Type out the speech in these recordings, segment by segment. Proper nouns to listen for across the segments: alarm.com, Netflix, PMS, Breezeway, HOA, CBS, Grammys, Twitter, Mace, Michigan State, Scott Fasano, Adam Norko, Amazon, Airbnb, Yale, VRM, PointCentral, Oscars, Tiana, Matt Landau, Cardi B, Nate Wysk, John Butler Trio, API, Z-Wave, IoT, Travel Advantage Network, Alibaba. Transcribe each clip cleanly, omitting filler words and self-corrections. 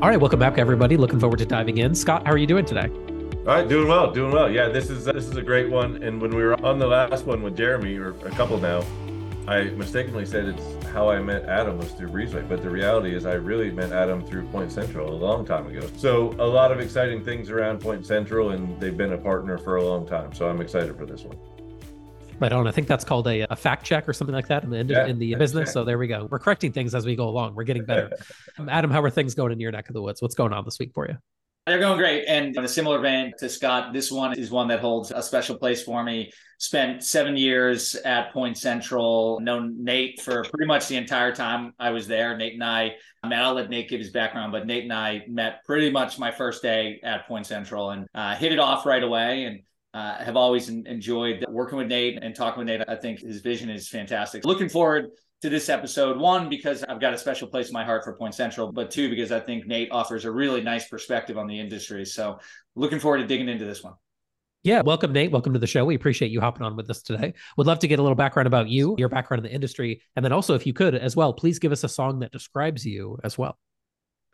All right, welcome back, everybody. Looking forward to diving in. Scott, how are you doing today? All right, doing well. Yeah, this is a great one. And when we were on the last one with Jeremy, or a couple now, I mistakenly said it's how I met Adam was through Breezeway, but the reality is I really met Adam through PointCentral a long time ago. So a lot of exciting things around PointCentral, and they've been a partner for a long time. So I'm excited for this one. Right on. I think that's called a fact check or something like that in the business. So there we go. We're correcting things as we go along. We're getting better. Adam, how are things going in your neck of the woods? What's going on this week for you? They're going great. And in a similar vein to Scott, this one is one that holds a special place for me. Spent 7 years at PointCentral, known Nate for pretty much the entire time I was there. Nate and I met, I'll let Nate give his background, but Nate and I met pretty much my first day at PointCentral and hit it off right away. And have always enjoyed working with Nate and talking with Nate. I think his vision is fantastic. Looking forward to this episode, one, because I've got a special place in my heart for PointCentral, but two, because I think Nate offers a really nice perspective on the industry. So looking forward to digging into this one. Yeah. Welcome, Nate. Welcome to the show. We appreciate you hopping on with us today. Would love to get a little background about you, your background in the industry. And then also, if you could as well, please give us a song that describes you as well.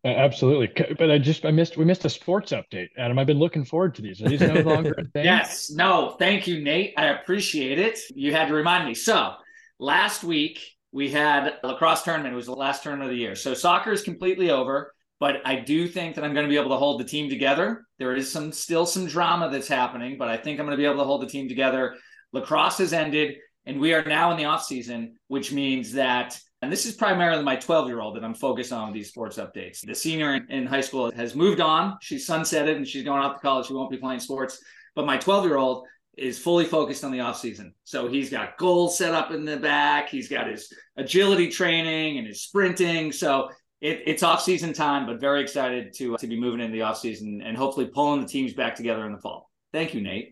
Absolutely. But we missed a sports update, Adam. I've been looking forward to these. Are these no longer a thing? Yes. No, thank you, Nate. I appreciate it. You had to remind me. So last week, we had a lacrosse tournament. It was the last tournament of the year. So soccer is completely over, but I do think that I'm going to be able to hold the team together. There is still some drama that's happening, but I think I'm going to be able to hold the team together. Lacrosse has ended, and we are now in the offseason, which means that, and this is primarily my 12-year-old that I'm focused on with these sports updates. The senior in high school has moved on. She's sunsetted, and she's going off to college. She won't be playing sports, but my 12-year-old is fully focused on the offseason. So he's got goals set up in the back. He's got his agility training and his sprinting. So it's offseason time, but very excited to be moving into the offseason and hopefully pulling the teams back together in the fall. Thank you, Nate.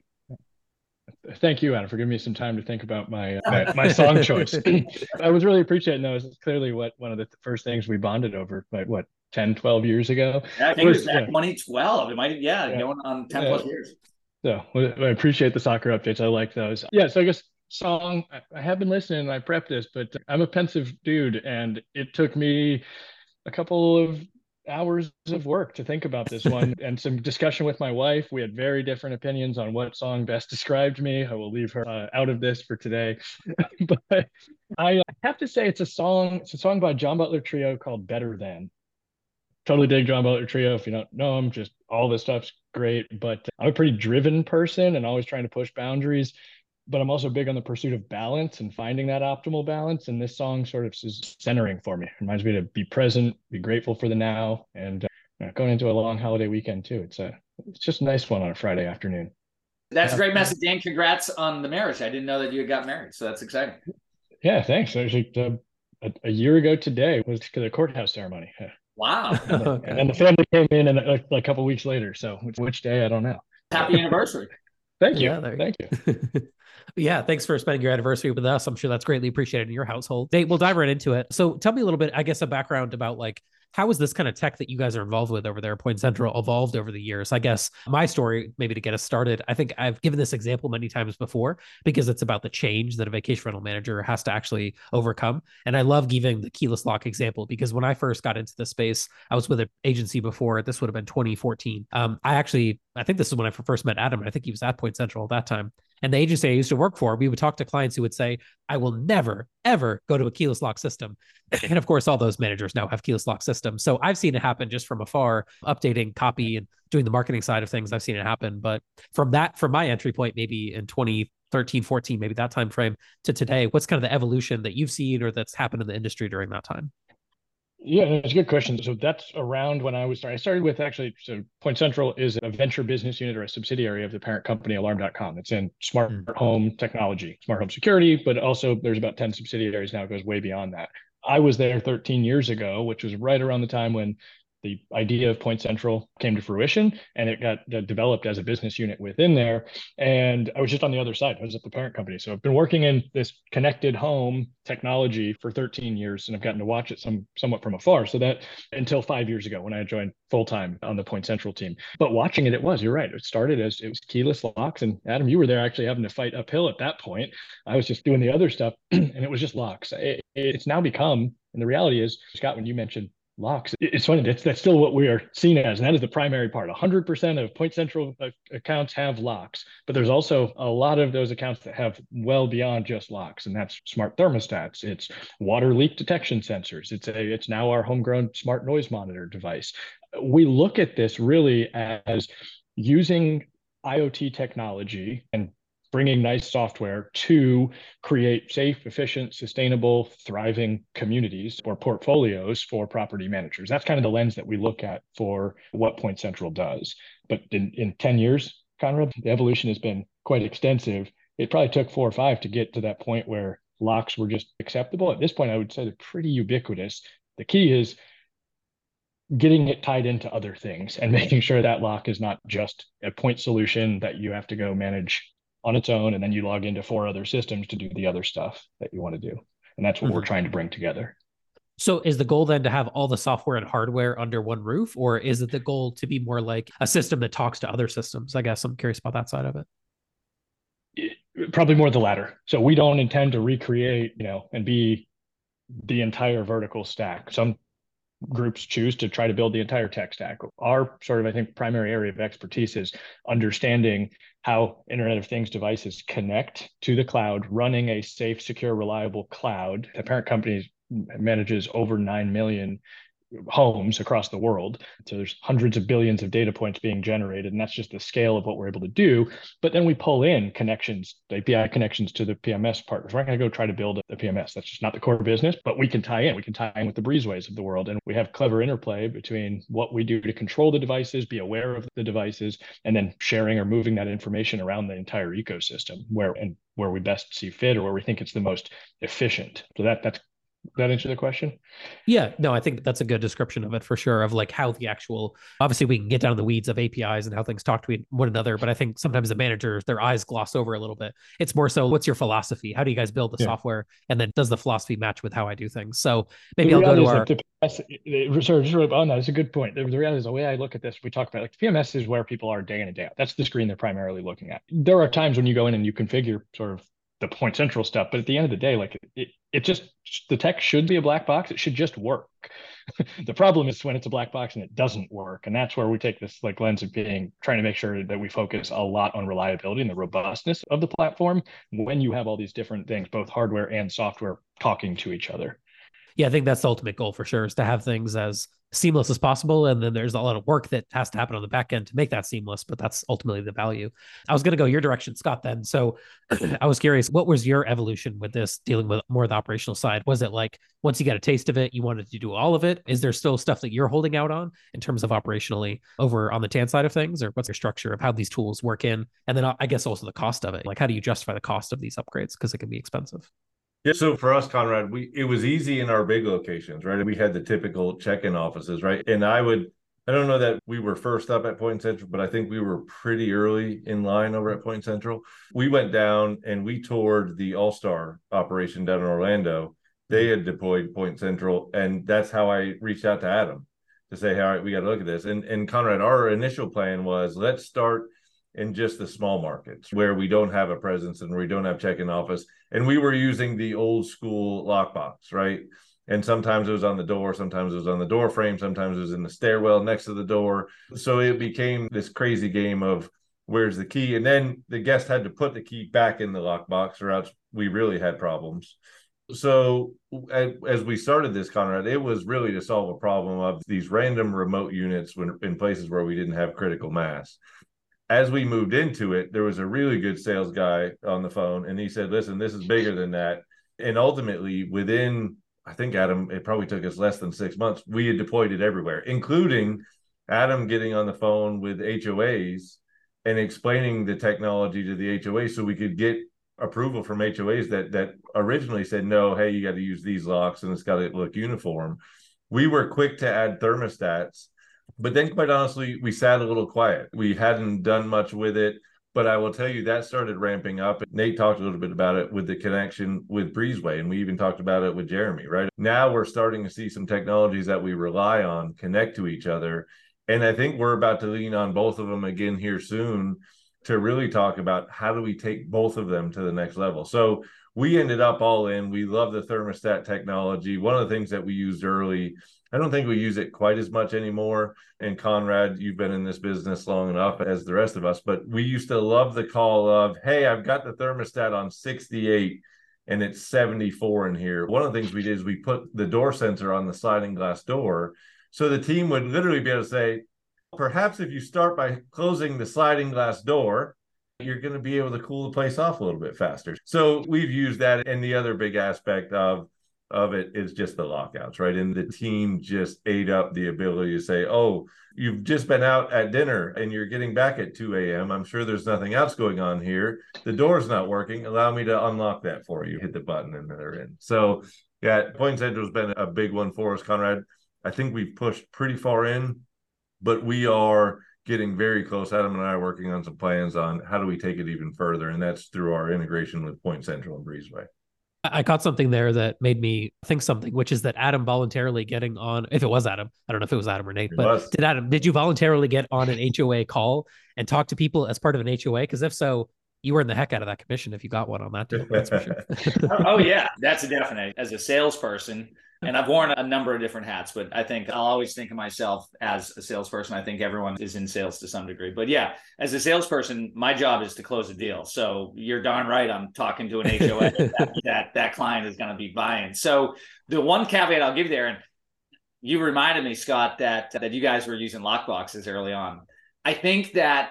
Thank you, Adam, for giving me some time to think about my song choice. I was really appreciating those. It's clearly one of the first things we bonded over, like 10, 12 years ago? Yeah, I think it was back 2012. It might have, going on 10 plus years. So I appreciate the soccer updates. I like those. Yeah, so I guess song, I have been listening and I prepped this, but I'm a pensive dude and it took me a couple of hours of work to think about this one and some discussion with my wife. We had very different opinions on what song best described me. I will leave her out of this for today. But I have to say it's a song by John Butler Trio called Better Than. Totally dig John Butler Trio. If you don't know him, just all this stuff's great. But I'm a pretty driven person and always trying to push boundaries. But I'm also big on the pursuit of balance and finding that optimal balance. And this song sort of is centering for me. It reminds me to be present, be grateful for the now, and going into a long holiday weekend too. It's just a nice one on a Friday afternoon. That's a great message, Dan. Congrats on the marriage. I didn't know that you had got married, so that's exciting. Yeah, thanks. Actually, a year ago today was the courthouse ceremony. Wow. And the family came in and a couple of weeks later. So which day, I don't know. Happy anniversary. Thank you. Yeah, Thank you. Yeah, thanks for spending your anniversary with us. I'm sure that's greatly appreciated in your household. Nate, we'll dive right into it. So tell me a little bit, I guess, a background about how is this kind of tech that you guys are involved with over there at PointCentral evolved over the years? I guess my story, maybe to get us started, I think I've given this example many times before because it's about the change that a vacation rental manager has to actually overcome. And I love giving the keyless lock example because when I first got into the space, I was with an agency before. This would have been 2014. I think this is when I first met Adam. I think he was at PointCentral at that time. And the agency I used to work for, we would talk to clients who would say, I will never, ever go to a keyless lock system. And of course, all those managers now have keyless lock systems. So I've seen it happen just from afar, updating copy and doing the marketing side of things. I've seen it happen. But from my entry point, maybe in 2013, 14, maybe that time frame to today, what's kind of the evolution that you've seen or that's happened in the industry during that time? Yeah, it's a good question. So that's around when I was starting. I started with so PointCentral is a venture business unit or a subsidiary of the parent company, alarm.com. It's in smart home technology, smart home security, but also there's about 10 subsidiaries now. It goes way beyond that. I was there 13 years ago, which was right around the time when the idea of PointCentral came to fruition and it got developed as a business unit within there. And I was just on the other side. I was at the parent company. So I've been working in this connected home technology for 13 years and I've gotten to watch it somewhat from afar. So that until 5 years ago when I joined full-time on the PointCentral team, but watching it, you're right. It started as it was keyless locks. And Adam, you were there actually having to fight uphill at that point. I was just doing the other stuff and it was just locks. It's now become, and the reality is, Scott, when you mentioned locks. It's funny, that's still what we are seen as, and that is the primary part. 100% of PointCentral accounts have locks, but there's also a lot of those accounts that have well beyond just locks, and that's smart thermostats, it's water leak detection sensors, it's now our homegrown smart noise monitor device. We look at this really as using IoT technology and bringing nice software to create safe, efficient, sustainable, thriving communities or portfolios for property managers. That's kind of the lens that we look at for what PointCentral does. But in 10 years, Conrad, the evolution has been quite extensive. It probably took 4 or 5 to get to that point where locks were just acceptable. At this point, I would say they're pretty ubiquitous. The key is getting it tied into other things and making sure that lock is not just a point solution that you have to go manage on its own, and then you log into 4 other systems to do the other stuff that you want to do. And that's what we're trying to bring together. So is the goal then to have all the software and hardware under one roof, or is it the goal to be more like a system that talks to other systems? I guess I'm curious about that side of it. Probably more the latter. So we don't intend to recreate, and be the entire vertical stack. Some groups choose to try to build the entire tech stack. Our sort of, I think, primary area of expertise is understanding how Internet of Things devices connect to the cloud, running a safe, secure, reliable cloud. The parent company manages over 9 million homes across the world. So there's hundreds of billions of data points being generated, and that's just the scale of what we're able to do. But then we pull in connections, API connections to the PMS partners. We're not going to go try to build the PMS. That's just not the core business, but we can tie in. We can tie in with the Breezeways of the world. And we have clever interplay between what we do to control the devices, be aware of the devices, and then sharing or moving that information around the entire ecosystem where we best see fit or where we think it's the most efficient. So that's that answer the question? Yeah, no, I think that's a good description of it for sure, of like how the actual, obviously we can get down to the weeds of APIs and how things talk to one another, but I think sometimes the managers, their eyes gloss over a little bit. It's more so, what's your philosophy? How do you guys build the software? And then does the philosophy match with how I do things? So maybe the I'll go to our... That's a good point. The reality is the way I look at this, we talk about like the PMS is where people are day in and day out. That's the screen they're primarily looking at. There are times when you go in and you configure sort of the PointCentral stuff, but at the end of the day, like it just, the tech should be a black box. It should just work. The problem is when it's a black box and it doesn't work. And that's where we take this like lens of trying to make sure that we focus a lot on reliability and the robustness of the platform when you have all these different things, both hardware and software, talking to each other. Yeah, I think that's the ultimate goal for sure, is to have things as seamless as possible. And then there's a lot of work that has to happen on the back end to make that seamless, but that's ultimately the value. I was going to go your direction, Scott, then. So I was curious, what was your evolution with this, dealing with more of the operational side? Was it like, once you got a taste of it, you wanted to do all of it? Is there still stuff that you're holding out on in terms of operationally over on the TAN side of things? Or what's your structure of how these tools work in? And then I guess also the cost of it. Like, how do you justify the cost of these upgrades? Because it can be expensive. Yeah, so for us, Conrad, it was easy in our big locations, right? We had the typical check-in offices, right? And I don't know that we were first up at PointCentral, but I think we were pretty early in line over at PointCentral. We went down and we toured the All-Star operation down in Orlando. They had deployed PointCentral, and that's how I reached out to Adam to say, hey, all right, we got to look at this. And Conrad, our initial plan was, let's start in just the small markets where we don't have a presence and we don't have check-in office. And we were using the old school lockbox, right? And sometimes it was on the door, sometimes it was on the door frame, sometimes it was in the stairwell next to the door. So it became this crazy game of where's the key? And then the guest had to put the key back in the lockbox, or else we really had problems. So as we started this, Conrad, it was really to solve a problem of these random remote units in places where we didn't have critical mass. As we moved into it, there was a really good sales guy on the phone, and he said, listen, this is bigger than that. And ultimately, within, I think, Adam, it probably took us less than 6 months, we had deployed it everywhere, including Adam getting on the phone with HOAs and explaining the technology to the HOA so we could get approval from HOAs that originally said, no, hey, you got to use these locks and it's got to look uniform. We were quick to add thermostats. But then, quite honestly, we sat a little quiet. We hadn't done much with it, but I will tell you that started ramping up. Nate talked a little bit about it with the connection with Breezeway, and we even talked about it with Jeremy, right? Now we're starting to see some technologies that we rely on connect to each other, and I think we're about to lean on both of them again here soon to really talk about how do we take both of them to the next level. So we ended up all in. We love the thermostat technology. One of the things that we used early, I don't think we use it quite as much anymore. And Conrad, you've been in this business long enough as the rest of us, but we used to love the call of, hey, I've got the thermostat on 68 and it's 74 in here. One of the things we did is we put the door sensor on the sliding glass door. So the team would literally be able to say, perhaps if you start by closing the sliding glass door, you're going to be able to cool the place off a little bit faster. So we've used that. And the other big aspect of it is just the lockouts, right? And the team just ate up the ability to say, oh, you've just been out at dinner and you're getting back at 2 a.m. I'm sure there's nothing else going on here. The door's not working. Allow me to unlock that for you. Hit the button and they're in. So yeah, PointCentral has been a big one for us, Conrad. I think we've pushed pretty far in, but we are getting very close. Adam and I are working on some plans on how do we take it even further, and that's through our integration with PointCentral and Breezeway. I caught something there that made me think something, which is that Adam voluntarily getting on, if it was Adam, I don't know if it was Adam or Nate, but did you voluntarily get on an HOA call and talk to people as part of an HOA? Because if so, you earned the heck out of that commission if you got one on that deal. That's for sure. Oh yeah, that's a definite. As a salesperson, and I've worn a number of different hats, but I think I'll always think of myself as a salesperson. I think everyone is in sales to some degree. But yeah, as a salesperson, my job is to close a deal. So you're darn right, I'm talking to an HOA that client is going to be buying. So the one caveat I'll give there, and you reminded me, Scott, that you guys were using lockboxes early on. I think that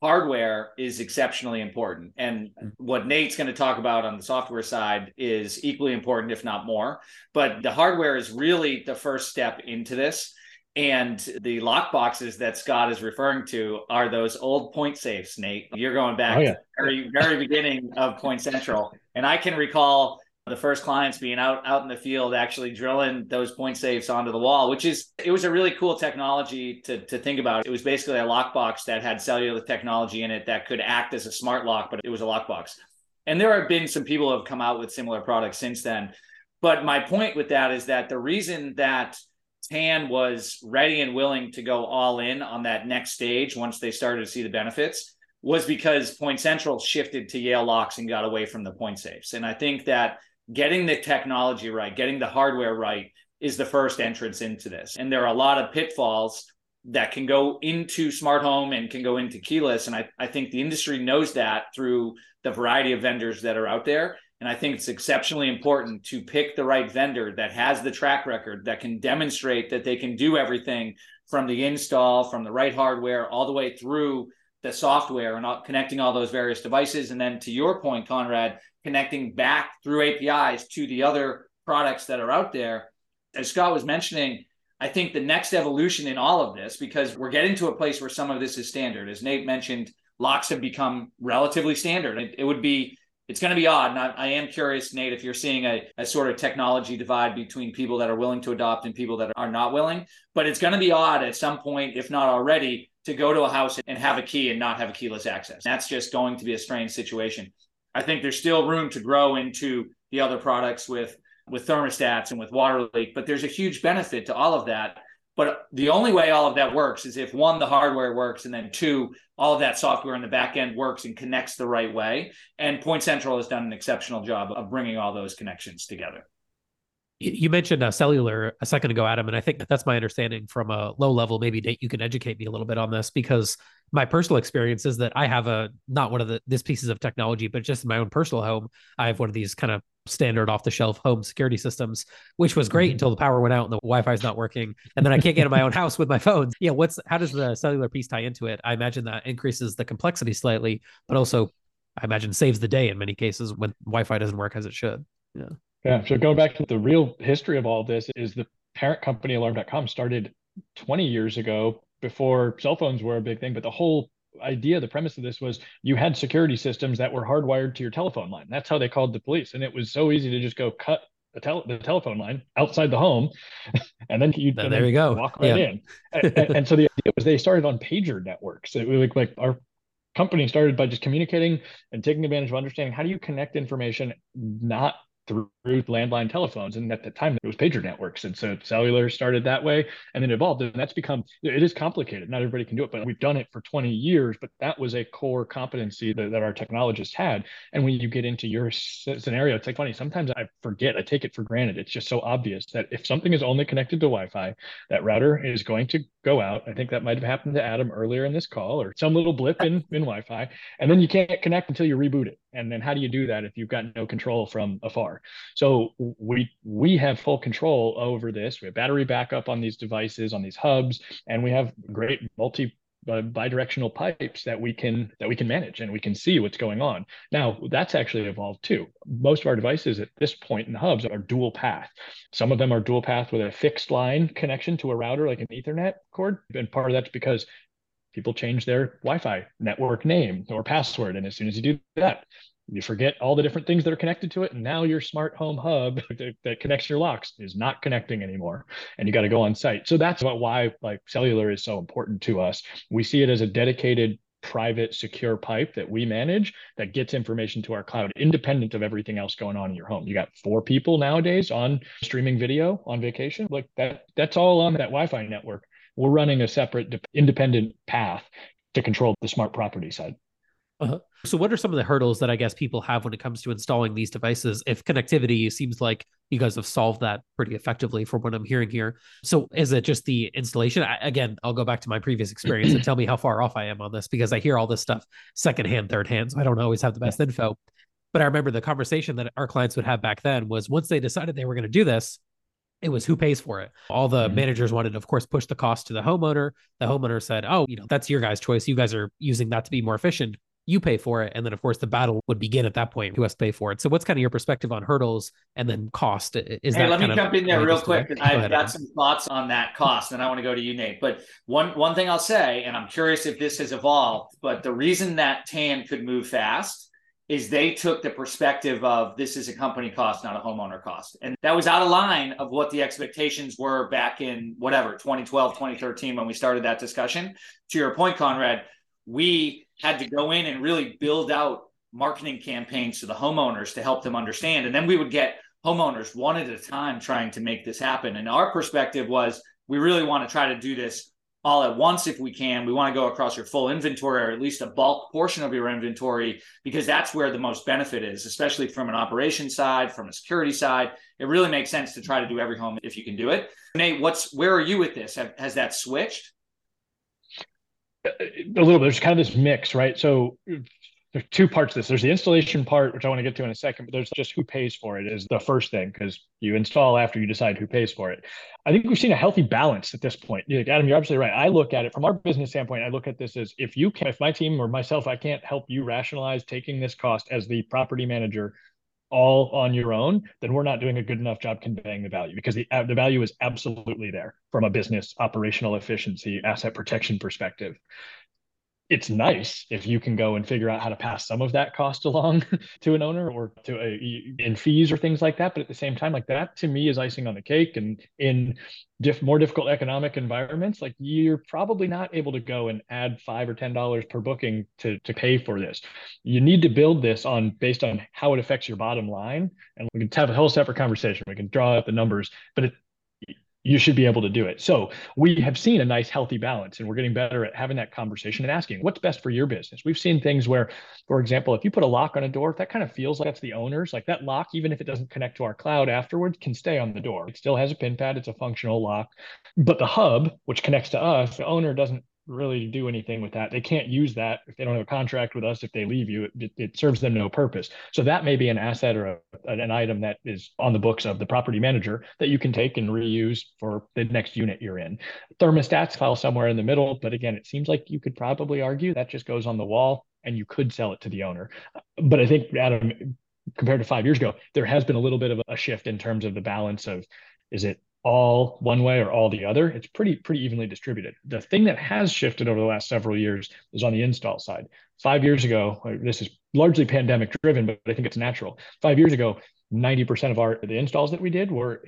hardware is exceptionally important. And what Nate's going to talk about on the software side is equally important, if not more. But the hardware is really the first step into this. And the lockboxes that Scott is referring to are those old point safes, Nate. You're going back to the very, very beginning of PointCentral. And I can recall the first clients being out in the field, actually drilling those point safes onto the wall, it was a really cool technology to think about. It was basically a lockbox that had cellular technology in it that could act as a smart lock, but it was a lockbox. And there have been some people who have come out with similar products since then. But my point with that is that the reason that TAN was ready and willing to go all in on that next stage once they started to see the benefits was because PointCentral shifted to Yale locks and got away from the point safes. And I think that getting the technology right, getting the hardware right is the first entrance into this. And there are a lot of pitfalls that can go into smart home and can go into keyless. And I think the industry knows that through the variety of vendors that are out there. And I think it's exceptionally important to pick the right vendor that has the track record, that can demonstrate that they can do everything from the install, from the right hardware, all the way through the software and connecting all those various devices. And then to your point, Conrad, connecting back through APIs to the other products that are out there. As Scott was mentioning, I think the next evolution in all of this, because we're getting to a place where some of this is standard. As Nate mentioned, locks have become relatively standard. It's going to be odd. And I am curious, Nate, if you're seeing a sort of technology divide between people that are willing to adopt and people that are not willing, but it's going to be odd at some point, if not already, to go to a house and have a key and not have a keyless access. That's just going to be a strange situation. I think there's still room to grow into the other products with thermostats and with water leak, but there's a huge benefit to all of that. But the only way all of that works is if, one, the hardware works, and then two, all of that software in the back end works and connects the right way. And PointCentral has done an exceptional job of bringing all those connections together. You mentioned cellular a second ago, Adam, and I think that's my understanding from a low level. Maybe, Nate, you can educate me a little bit on this, because my personal experience is that I have not one of these pieces of technology, but just in my own personal home, I have one of these kind of standard off-the-shelf home security systems, which was great until the power went out and the Wi-Fi is not working, and then I can't get in my own house with my phone. Yeah, how does the cellular piece tie into it? I imagine that increases the complexity slightly, but also I imagine saves the day in many cases when Wi-Fi doesn't work as it should. Yeah. Yeah. So going back to the real history of all of this is the parent company alarm.com started 20 years ago before cell phones were a big thing. But the whole idea, the premise of this was you had security systems that were hardwired to your telephone line. That's how they called the police. And it was so easy to just go cut the telephone line outside the home, and then you walk right in. And so the idea was they started on pager networks. It was like our company started by just communicating and taking advantage of understanding how do you connect information not through landline telephones. And at the time, it was pager networks. And so cellular started that way and then evolved. And that's become, it is complicated. Not everybody can do it, but we've done it for 20 years. But that was a core competency that our technologists had. And when you get into your scenario, it's like funny. Sometimes I forget, I take it for granted. It's just so obvious that if something is only connected to Wi-Fi, that router is going to go out. I think that might have happened to Adam earlier in this call, or some little blip in Wi-Fi. And then you can't connect until you reboot it. And then how do you do that if you've got no control from afar? So we have full control over this. We have battery backup on these devices, on these hubs, and we have great bi-directional pipes that we can manage, and we can see what's going on. Now, that's actually evolved too. Most of our devices at this point in the hubs are dual path. Some of them are dual path with a fixed line connection to a router, like an Ethernet cord. And part of that's because people change their Wi-Fi network name or password. And as soon as you do that, you forget all the different things that are connected to it. And now your smart home hub that connects your locks is not connecting anymore. And you got to go on site. So that's why cellular is so important to us. We see it as a dedicated private secure pipe that we manage that gets information to our cloud independent of everything else going on in your home. You got 4 people nowadays on streaming video on vacation. Like that's all on that Wi-Fi network. We're running a separate independent path to control the smart property side. Uh-huh. So what are some of the hurdles that I guess people have when it comes to installing these devices? If connectivity, seems like you guys have solved that pretty effectively from what I'm hearing here. So is it just the installation? Again, I'll go back to my previous experience and tell me how far off I am on this, because I hear all this stuff secondhand, third hand. So I don't always have the best info. But I remember the conversation that our clients would have back then was once they decided they were going to do this, it was who pays for it. All the managers wanted to, of course, push the cost to the homeowner. The homeowner said, oh, that's your guys' choice. You guys are using that to be more efficient. You pay for it. And then, of course, the battle would begin at that point, who has to pay for it. So what's kind of your perspective on hurdles and then cost? Let me jump in there real quick. I've got some thoughts on that cost, and I want to go to you, Nate. But one thing I'll say, and I'm curious if this has evolved, but the reason that TAN could move fast is they took the perspective of this is a company cost, not a homeowner cost. And that was out of line of what the expectations were back in 2012, 2013, when we started that discussion. To your point, Conrad, we had to go in and really build out marketing campaigns to the homeowners to help them understand. And then we would get homeowners one at a time trying to make this happen. And our perspective was, we really want to try to do this all at once if we can. We want to go across your full inventory, or at least a bulk portion of your inventory, because that's where the most benefit is, especially from an operations side, from a security side. It really makes sense to try to do every home if you can do it. Nate, where are you with this? Has that switched? A little bit. There's kind of this mix, right? So there's 2 parts to this. There's the installation part, which I want to get to in a second, but there's just who pays for it is the first thing, because you install after you decide who pays for it. I think we've seen a healthy balance at this point. Adam, you're absolutely right. I look at it from our business standpoint. I look at this as if my team or myself, I can't help you rationalize taking this cost as the property manager all on your own, then we're not doing a good enough job conveying the value, because the value is absolutely there from a business operational efficiency, asset protection perspective. It's nice if you can go and figure out how to pass some of that cost along to an owner or in fees or things like that. But at the same time, that to me is icing on the cake. And in more difficult economic environments, you're probably not able to go and add $5 or $10 per booking to pay for this. You need to build this based on how it affects your bottom line. And we can have a whole separate conversation. We can draw up the numbers, but you should be able to do it. So we have seen a nice, healthy balance, and we're getting better at having that conversation and asking what's best for your business. We've seen things where, for example, if you put a lock on a door, that kind of feels like that's the owner's. Like that lock, even if it doesn't connect to our cloud afterwards, can stay on the door. It still has a pin pad. It's a functional lock. But the hub, which connects to us, the owner doesn't really do anything with that. They can't use that if they don't have a contract with us. If they leave you, it serves them no purpose. So that may be an asset or an item that is on the books of the property manager that you can take and reuse for the next unit you're in. Thermostats file somewhere in the middle, but again, it seems like you could probably argue that just goes on the wall and you could sell it to the owner. But I think, Adam, compared to 5 years ago, there has been a little bit of a shift in terms of the balance of, is it all one way or all the other? It's pretty evenly distributed. The thing that has shifted over the last several years is on the install side. 5 years ago, this is largely pandemic driven, but I think it's natural. 5 years ago, 90% of the installs that we did were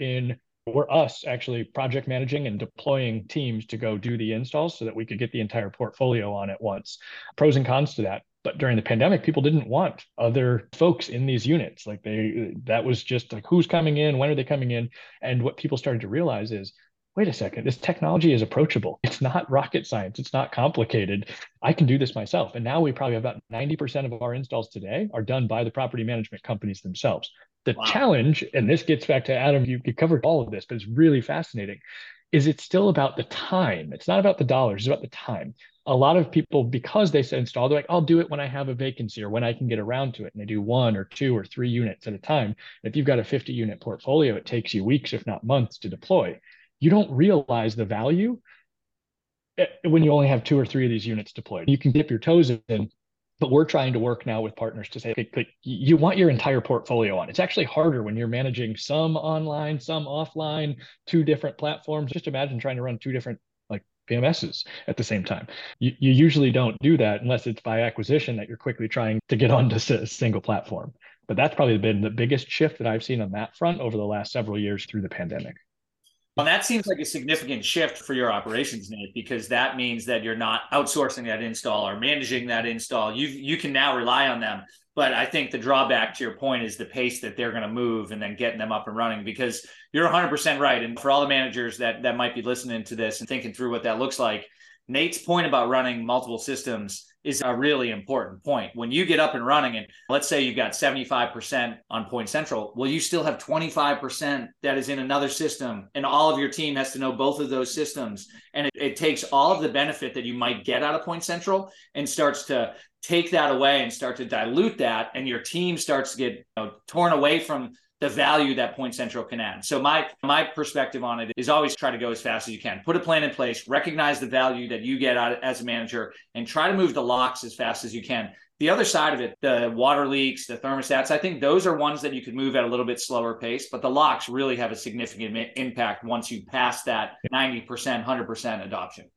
us actually project managing and deploying teams to go do the installs so that we could get the entire portfolio on at once. Pros and cons to that. But during the pandemic, people didn't want other folks in these units. Like that was just like, who's coming in? When are they coming in? And what people started to realize is, wait a second, this technology is approachable. It's not rocket science. It's not complicated. I can do this myself. And now we probably have about 90% of our installs today are done by the property management companies themselves. The challenge, and this gets back to Adam, you covered all of this, but it's really fascinating, is it's still about the time. It's not about the dollars, it's about the time. A lot of people, because they install, they're like, I'll do it when I have a vacancy or when I can get around to it. And they do one or two or three units at a time. And if you've got a 50-unit portfolio, it takes you weeks, if not months, to deploy. You don't realize the value when you only have two or three of these units deployed. You can dip your toes in, but we're trying to work now with partners to say, okay, you want your entire portfolio on. It's actually harder when you're managing some online, some offline, two different platforms. Just imagine trying to run two different PMSs at the same time. You usually don't do that unless it's by acquisition that you're quickly trying to get onto a single platform. But that's probably been the biggest shift that I've seen on that front over the last several years through the pandemic. Well, that seems like a significant shift for your operations, Nate, because that means that you're not outsourcing that install or managing that install. You can now rely on them. But I think the drawback to your point is the pace that they're going to move and then getting them up and running, because you're 100% right. And for all the managers that might be listening to this and thinking through what that looks like, Nate's point about running multiple systems is a really important point. When you get up and running, and let's say you've got 75% on PointCentral, well, you still have 25% that is in another system, and all of your team has to know both of those systems. And it takes all of the benefit that you might get out of PointCentral and starts to take that away and start to dilute that, and your team starts to get torn away from the value that PointCentral can add. So my perspective on it is always try to go as fast as you can. Put a plan in place, recognize the value that you get out as a manager, and try to move the locks as fast as you can. The other side of it, the water leaks, the thermostats, I think those are ones that you could move at a little bit slower pace, but the locks really have a significant impact once you pass that 90%, 100% adoption.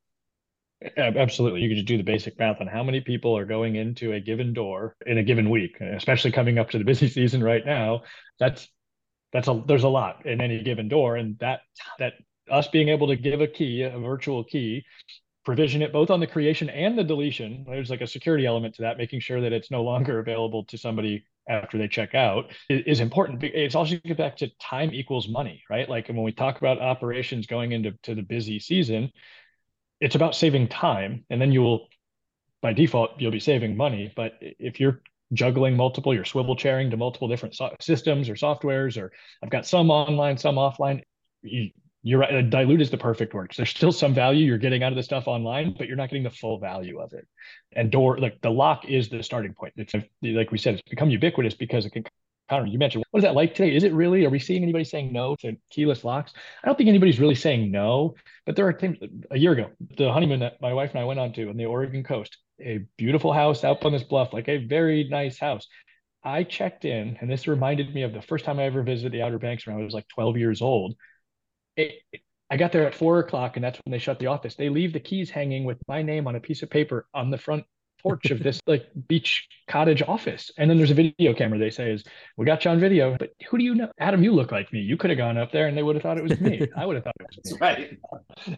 Absolutely. You could just do the basic math on how many people are going into a given door in a given week, especially coming up to the busy season right now. There's a lot in any given door. And that us being able to give a key, a virtual key, provision it both on the creation and the deletion. There's like a security element to that, making sure that it's no longer available to somebody after they check out is important. It's also to get back to time equals money, right? Like when we talk about operations going into the busy season, it's about saving time, and then by default, you'll be saving money. But if you're juggling multiple, you're swivel chairing to multiple different systems or softwares, or I've got some online, some offline, you're right, dilute is the perfect word. So there's still some value you're getting out of the stuff online, but you're not getting the full value of it. And the lock is the starting point. It's, like we said, it's become ubiquitous because it can. You mentioned, what is that like today? Is it really, are we seeing anybody saying no to keyless locks? I don't think anybody's really saying no, but there are things. A year ago, the honeymoon that my wife and I went on the Oregon coast, a beautiful house out on this bluff, like a very nice house. I checked in, and this reminded me of the first time I ever visited the Outer Banks when I was like 12 years old. I got there at 4:00, and that's when they shut the office. They leave the keys hanging with my name on a piece of paper on the front porch of this like beach cottage office. And then there's a video camera. They say, we got you on video, but who do you know? Adam, you look like me. You could have gone up there and they would have thought it was me. I would have thought it was me. Right.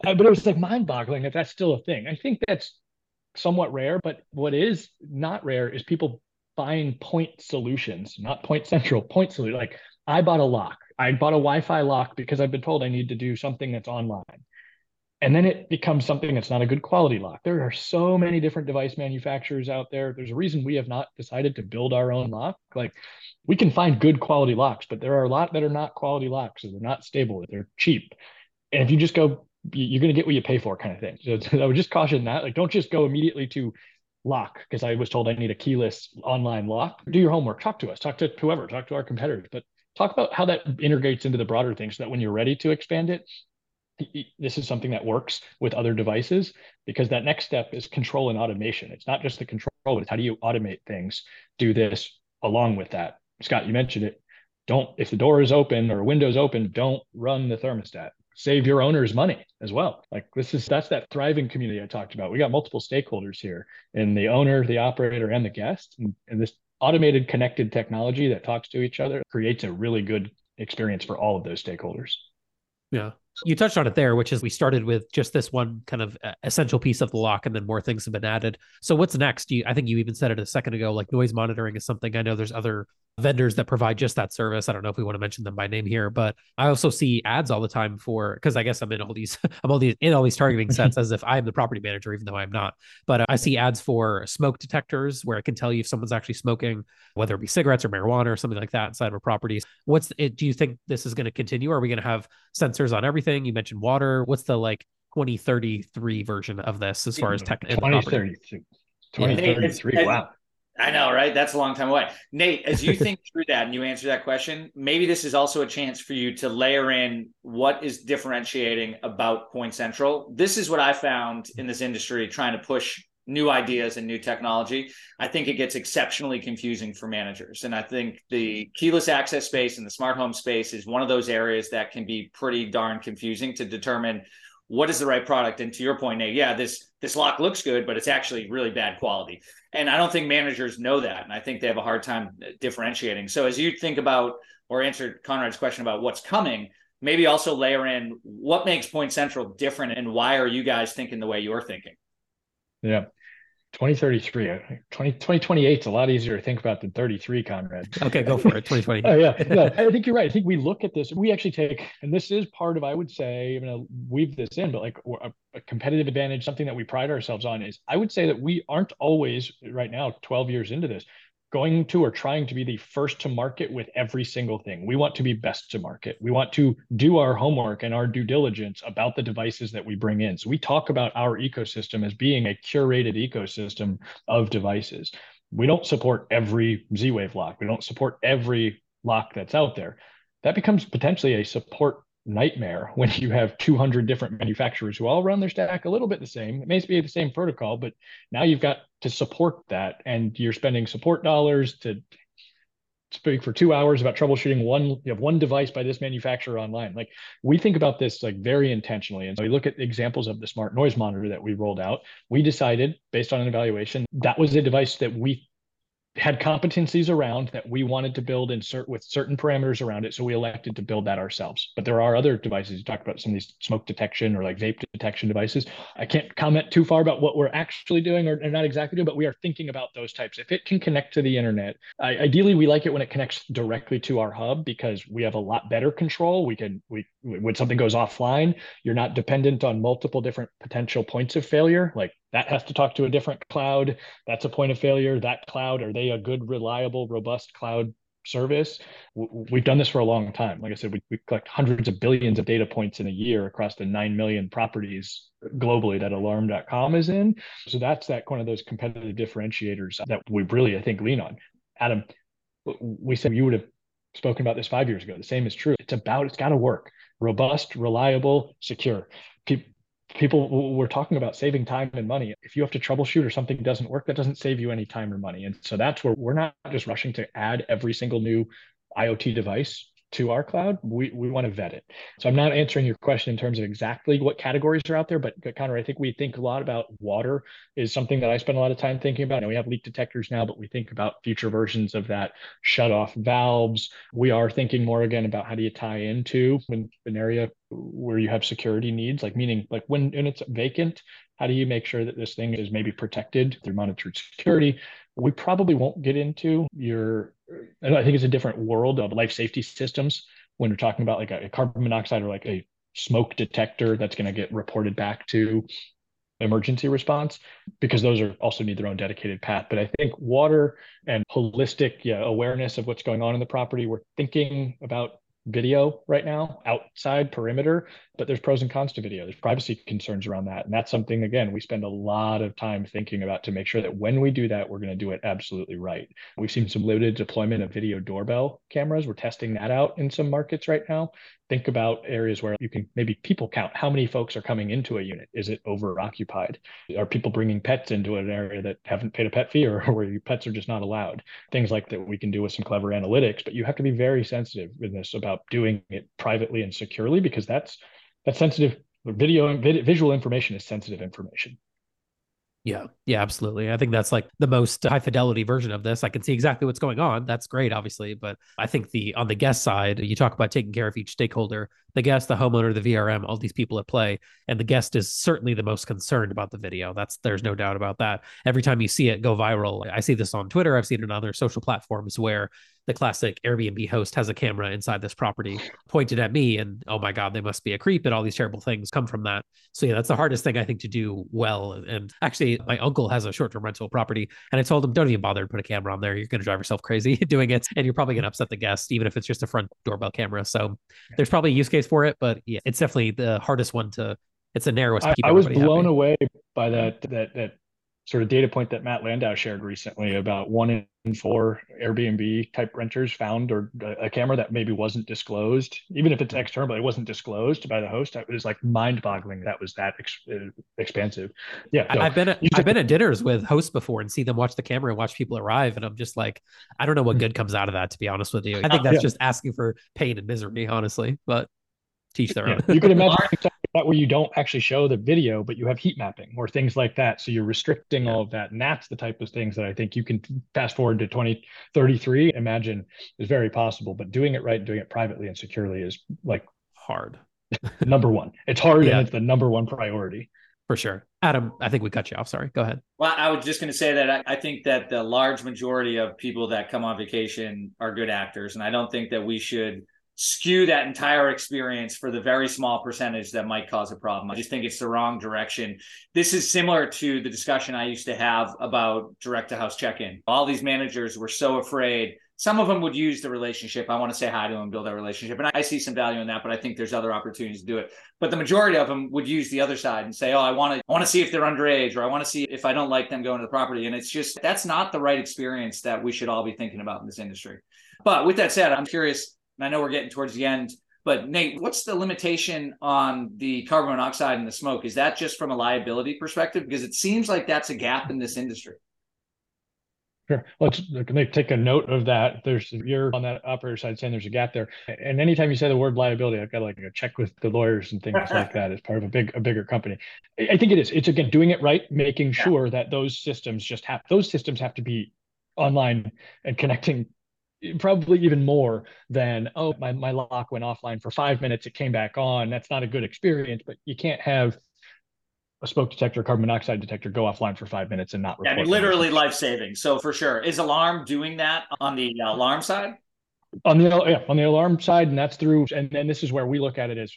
But it was like mind boggling that that's still a thing. I think that's somewhat rare, but what is not rare is people buying point solutions, not PointCentral, point solution. Like I bought a lock. I bought a Wi-Fi lock because I've been told I need to do something that's online. And then it becomes something that's not a good quality lock. There are so many different device manufacturers out there. There's a reason we have not decided to build our own lock. Like we can find good quality locks, but there are a lot that are not quality locks. They're not stable. They're cheap. And if you just go, you're going to get what you pay for kind of thing. So I would just caution that. Like don't just go immediately to lock because I was told I need a keyless online lock. Do your homework. Talk to us. Talk to whoever. Talk to our competitors. But talk about how that integrates into the broader thing so that when you're ready to expand it, this is something that works with other devices, because that next step is control and automation. It's not just the control, but it's how do you automate things, do this along with that. Scott, you mentioned it. If the door is open or window's open, don't run the thermostat. Save your owner's money as well. Like that's that thriving community I talked about. We got multiple stakeholders here in the owner, the operator, and the guest. And this automated connected technology that talks to each other creates a really good experience for all of those stakeholders. Yeah. You touched on it there, which is we started with just this one kind of essential piece of the lock, and then more things have been added. So what's next? I think you even said it a second ago, like noise monitoring is something. I know there's other vendors that provide just that service. I don't know if we want to mention them by name here, but I also see ads all the time for, because I guess I'm in all these targeting sets as if I'm the property manager, even though I'm not. But I see ads for smoke detectors where it can tell you if someone's actually smoking, whether it be cigarettes or marijuana or something like that inside of a property. Do you think this is going to continue? Are we going to have sensors on everything? You mentioned water. What's the 2033 version of this as far as tech? 2033. Wow. I know, right? That's a long time away. Nate, as you think through that and you answer that question, maybe this is also a chance for you to layer in what is differentiating about PointCentral. This is what I found in this industry, trying to push new ideas and new technology. I think it gets exceptionally confusing for managers. And I think the keyless access space and the smart home space is one of those areas that can be pretty darn confusing to determine what is the right product. And to your point, Nate, yeah, this lock looks good, but it's actually really bad quality. And I don't think managers know that. And I think they have a hard time differentiating. So as you think about or answer Conrad's question about what's coming, maybe also layer in what makes PointCentral different and why are you guys thinking the way you're thinking? Yeah. 2033, 2028 is a lot easier to think about than 33, Conrad. Okay, go for it. 2020. Oh, yeah. No, I think you're right. I think we look at this. We actually take, and this is part of, I would say, I'm going to weave this in, but a competitive advantage, something that we pride ourselves on is, I would say that we aren't always, right now, 12 years into this, going to or trying to be the first to market with every single thing. We want to be best to market. We want to do our homework and our due diligence about the devices that we bring in. So we talk about our ecosystem as being a curated ecosystem of devices. We don't support every Z-Wave lock. We don't support every lock that's out there. That becomes potentially a support nightmare when you have 200 different manufacturers who all run their stack a little bit the same. It may be the same protocol, but now you've got to support that, and you're spending support dollars to speak for 2 hours about troubleshooting one device by this manufacturer online. Like, we think about this very intentionally. And so we look at the examples of the smart noise monitor that we rolled out. We decided, based on an evaluation, that was a device that we had competencies around that we wanted to build with certain parameters around it. So we elected to build that ourselves. But there are other devices. You talked about some of these smoke detection or vape detection devices. I can't comment too far about what we're actually doing or not exactly doing, but we are thinking about those types. If it can connect to the internet, ideally we like it when it connects directly to our hub because we have a lot better control. When something goes offline, you're not dependent on multiple different potential points of failure. That has to talk to a different cloud. That's a point of failure. That cloud, are they a good, reliable, robust cloud service? We've done this for a long time. Like I said, we collect hundreds of billions of data points in a year across the 9 million properties globally that alarm.com is in. So that's one of those competitive differentiators that we really, I think, lean on. Adam, we said you would have spoken about this 5 years ago. The same is true. It's got to work. Robust, reliable, secure. People were talking about saving time and money. If you have to troubleshoot or something doesn't work, that doesn't save you any time or money. And so that's where we're not just rushing to add every single new IoT device to our cloud. We want to vet it. So I'm not answering your question in terms of exactly what categories are out there, but Connor, I think we think a lot about water is something that I spend a lot of time thinking about. We have leak detectors now, but we think about future versions of that, shut off valves. We are thinking more again about how do you tie into an area where you have security needs, meaning when it's vacant, how do you make sure that this thing is maybe protected through monitored security? We probably won't get into I think it's a different world of life safety systems when we're talking about a carbon monoxide or a smoke detector that's going to get reported back to emergency response, because those are also need their own dedicated path. But I think water and holistic awareness of what's going on in the property, we're thinking about video right now outside perimeter, but there's pros and cons to video. There's privacy concerns around that. And that's something, again, we spend a lot of time thinking about to make sure that when we do that, we're going to do it absolutely right. We've seen some limited deployment of video doorbell cameras. We're testing that out in some markets right now. Think about areas where you can maybe people count how many folks are coming into a unit. Is it over occupied? Are people bringing pets into an area that haven't paid a pet fee or where your pets are just not allowed? Things like that we can do with some clever analytics, but you have to be very sensitive with this about doing it privately and securely, because that's sensitive. Video and visual information is sensitive information. Yeah, absolutely. I think that's like the most high fidelity version of this. I can see exactly what's going on. That's great, obviously. But I think on the guest side, you talk about taking care of each stakeholder, the guest, the homeowner, the VRM, all these people at play. And the guest is certainly the most concerned about the video. There's no doubt about that. Every time you see it go viral, I see this on Twitter. I've seen it on other social platforms where the classic Airbnb host has a camera inside this property pointed at me and, oh my God, they must be a creep, and all these terrible things come from that. So yeah, that's the hardest thing I think to do well. And actually my uncle has a short-term rental property and I told him, don't even bother to put a camera on there. You're going to drive yourself crazy doing it. And you're probably going to upset the guest, even if it's just a front doorbell camera. So there's probably a use case for it, but yeah, it's definitely the hardest one to, it's the narrowest. I was blown away by that sort of data point that Matt Landau shared recently about 1 in 4 Airbnb type renters found or a camera that maybe wasn't disclosed, even if it's external, but it wasn't disclosed by the host. It was like mind boggling. That was that expansive. Yeah. So I've been at dinners with hosts before and see them watch the camera and watch people arrive. And I'm just like, I don't know what good comes out of that, to be honest with you. I think that's just asking for pain and misery, honestly, but teach their own. You can imagine that where you don't actually show the video, but you have heat mapping or things like that. So you're restricting all of that. And that's the type of things that I think you can fast forward to 2033, imagine is very possible, but doing it right and doing it privately and securely is like hard. Number one, it's hard and it's the number one priority. For sure. Adam, I think we cut you off. Sorry, go ahead. Well, I was just going to say that I think that the large majority of people that come on vacation are good actors. And I don't think that we should skew that entire experience for the very small percentage that might cause a problem. I just think it's the wrong direction. This is similar to the discussion I used to have about direct-to-house check-in. All these managers were so afraid. Some of them would use the relationship. I want to say hi to them, build that relationship. And I see some value in that, but I think there's other opportunities to do it. But the majority of them would use the other side and say, oh, I want to see if they're underage, or I want to see if I don't like them going to the property. And it's just, that's not the right experience that we should all be thinking about in this industry. But with that said, I'm curious, and I know we're getting towards the end, but Nate, what's the limitation on the carbon monoxide and the smoke? Is that just from a liability perspective? Because it seems like that's a gap in this industry. Sure. Let's take a note of that. You're on that operator side saying there's a gap there. And anytime you say the word liability, I've got like a check with the lawyers and things like that as part of a bigger company. I think it is. It's again, doing it right, making sure that those systems have to be online and connecting probably even more than, oh, my lock went offline for 5 minutes. It came back on. That's not a good experience, but you can't have a smoke detector, carbon monoxide detector go offline for 5 minutes and not report. Yeah, I mean, literally life-saving. So for sure. Is Alarm doing that on the alarm side? On the alarm side, and that's through, and then this is where we look at it as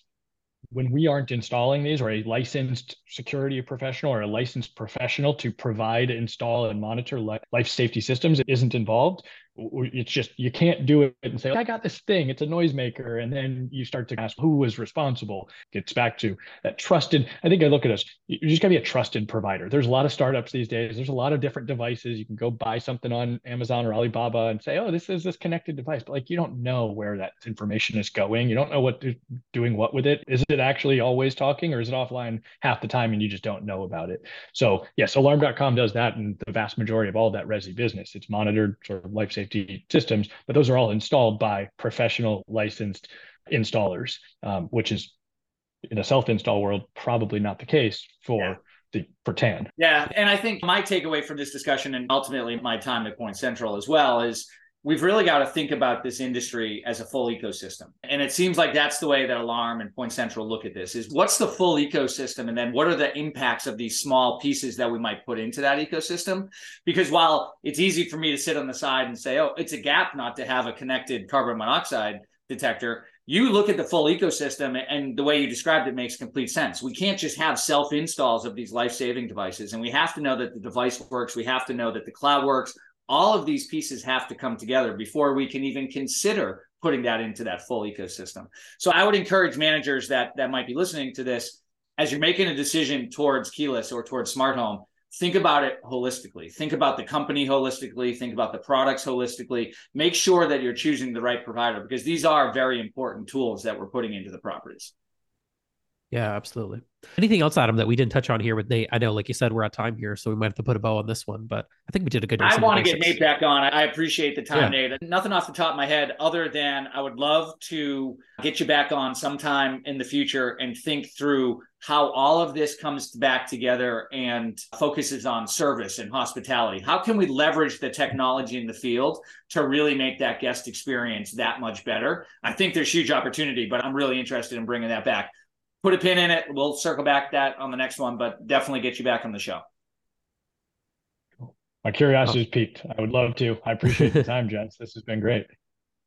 when we aren't installing these, or a licensed security professional or a licensed professional to provide, install, and monitor life safety systems isn't involved. It's just, you can't do it and say, I got this thing, it's a noisemaker. And then you start to ask who was responsible. Gets back to that trusted. I think I look at us, you just gotta be a trusted provider. There's a lot of startups these days. There's a lot of different devices. You can go buy something on Amazon or Alibaba and say, oh, this is this connected device. But like, you don't know where that information is going. You don't know what they're doing, what with it. Is it actually always talking, or is it offline half the time and you just don't know about it? So yes, alarm.com does that. And the vast majority of all that resi business, it's monitored sort of life safety systems, but those are all installed by professional licensed installers, which is in a self-install world, probably not the case for the pretend. Yeah. And I think my takeaway from this discussion, and ultimately my time at Point Central as well, is we've really got to think about this industry as a full ecosystem. And it seems like that's the way that Alarm and Point Central look at this, is what's the full ecosystem? And then what are the impacts of these small pieces that we might put into that ecosystem? Because while it's easy for me to sit on the side and say, oh, it's a gap not to have a connected carbon monoxide detector, you look at the full ecosystem, and the way you described it makes complete sense. We can't just have self-installs of these life-saving devices. And we have to know that the device works. We have to know that the cloud works. All of these pieces have to come together before we can even consider putting that into that full ecosystem. So I would encourage managers that might be listening to this, as you're making a decision towards keyless or towards smart home, think about it holistically. Think about the company holistically. Think about the products holistically. Make sure that you're choosing the right provider, because these are very important tools that we're putting into the properties. Yeah, absolutely. Anything else, Adam, that we didn't touch on here with Nate? I know, like you said, we're out of time here, so we might have to put a bow on this one, but I think we did a good job. I want to get Nate back on. I appreciate the time, Nate. Nothing off the top of my head other than I would love to get you back on sometime in the future and think through how all of this comes back together and focuses on service and hospitality. How can we leverage the technology in the field to really make that guest experience that much better? I think there's huge opportunity, but I'm really interested in bringing that back. Put a pin in it. We'll circle back that on the next one, but definitely get you back on the show. Cool. My curiosity is piqued. I would love to. I appreciate the time, gents. This has been great.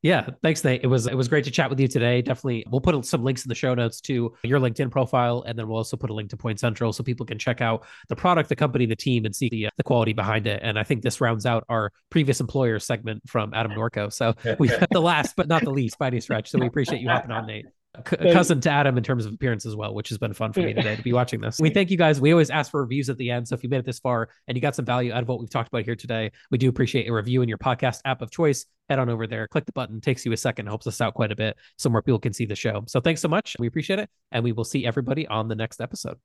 Yeah. Thanks, Nate. It was great to chat with you today. Definitely. We'll put some links in the show notes to your LinkedIn profile. And then we'll also put a link to Point Central so people can check out the product, the company, the team, and see the quality behind it. And I think this rounds out our previous employer segment from Adam Norko. So we've had the last, but not the least by any stretch. So we appreciate you hopping on, Nate. Cousin to Adam in terms of appearance as well, which has been fun for me today to be watching this. We thank you guys. We always ask for reviews at the end. So if you made it this far and you got some value out of what we've talked about here today, we do appreciate a review in your podcast app of choice. Head on over there, click the button, takes you a second, helps us out quite a bit. So more people can see the show. So thanks so much. We appreciate it. And we will see everybody on the next episode.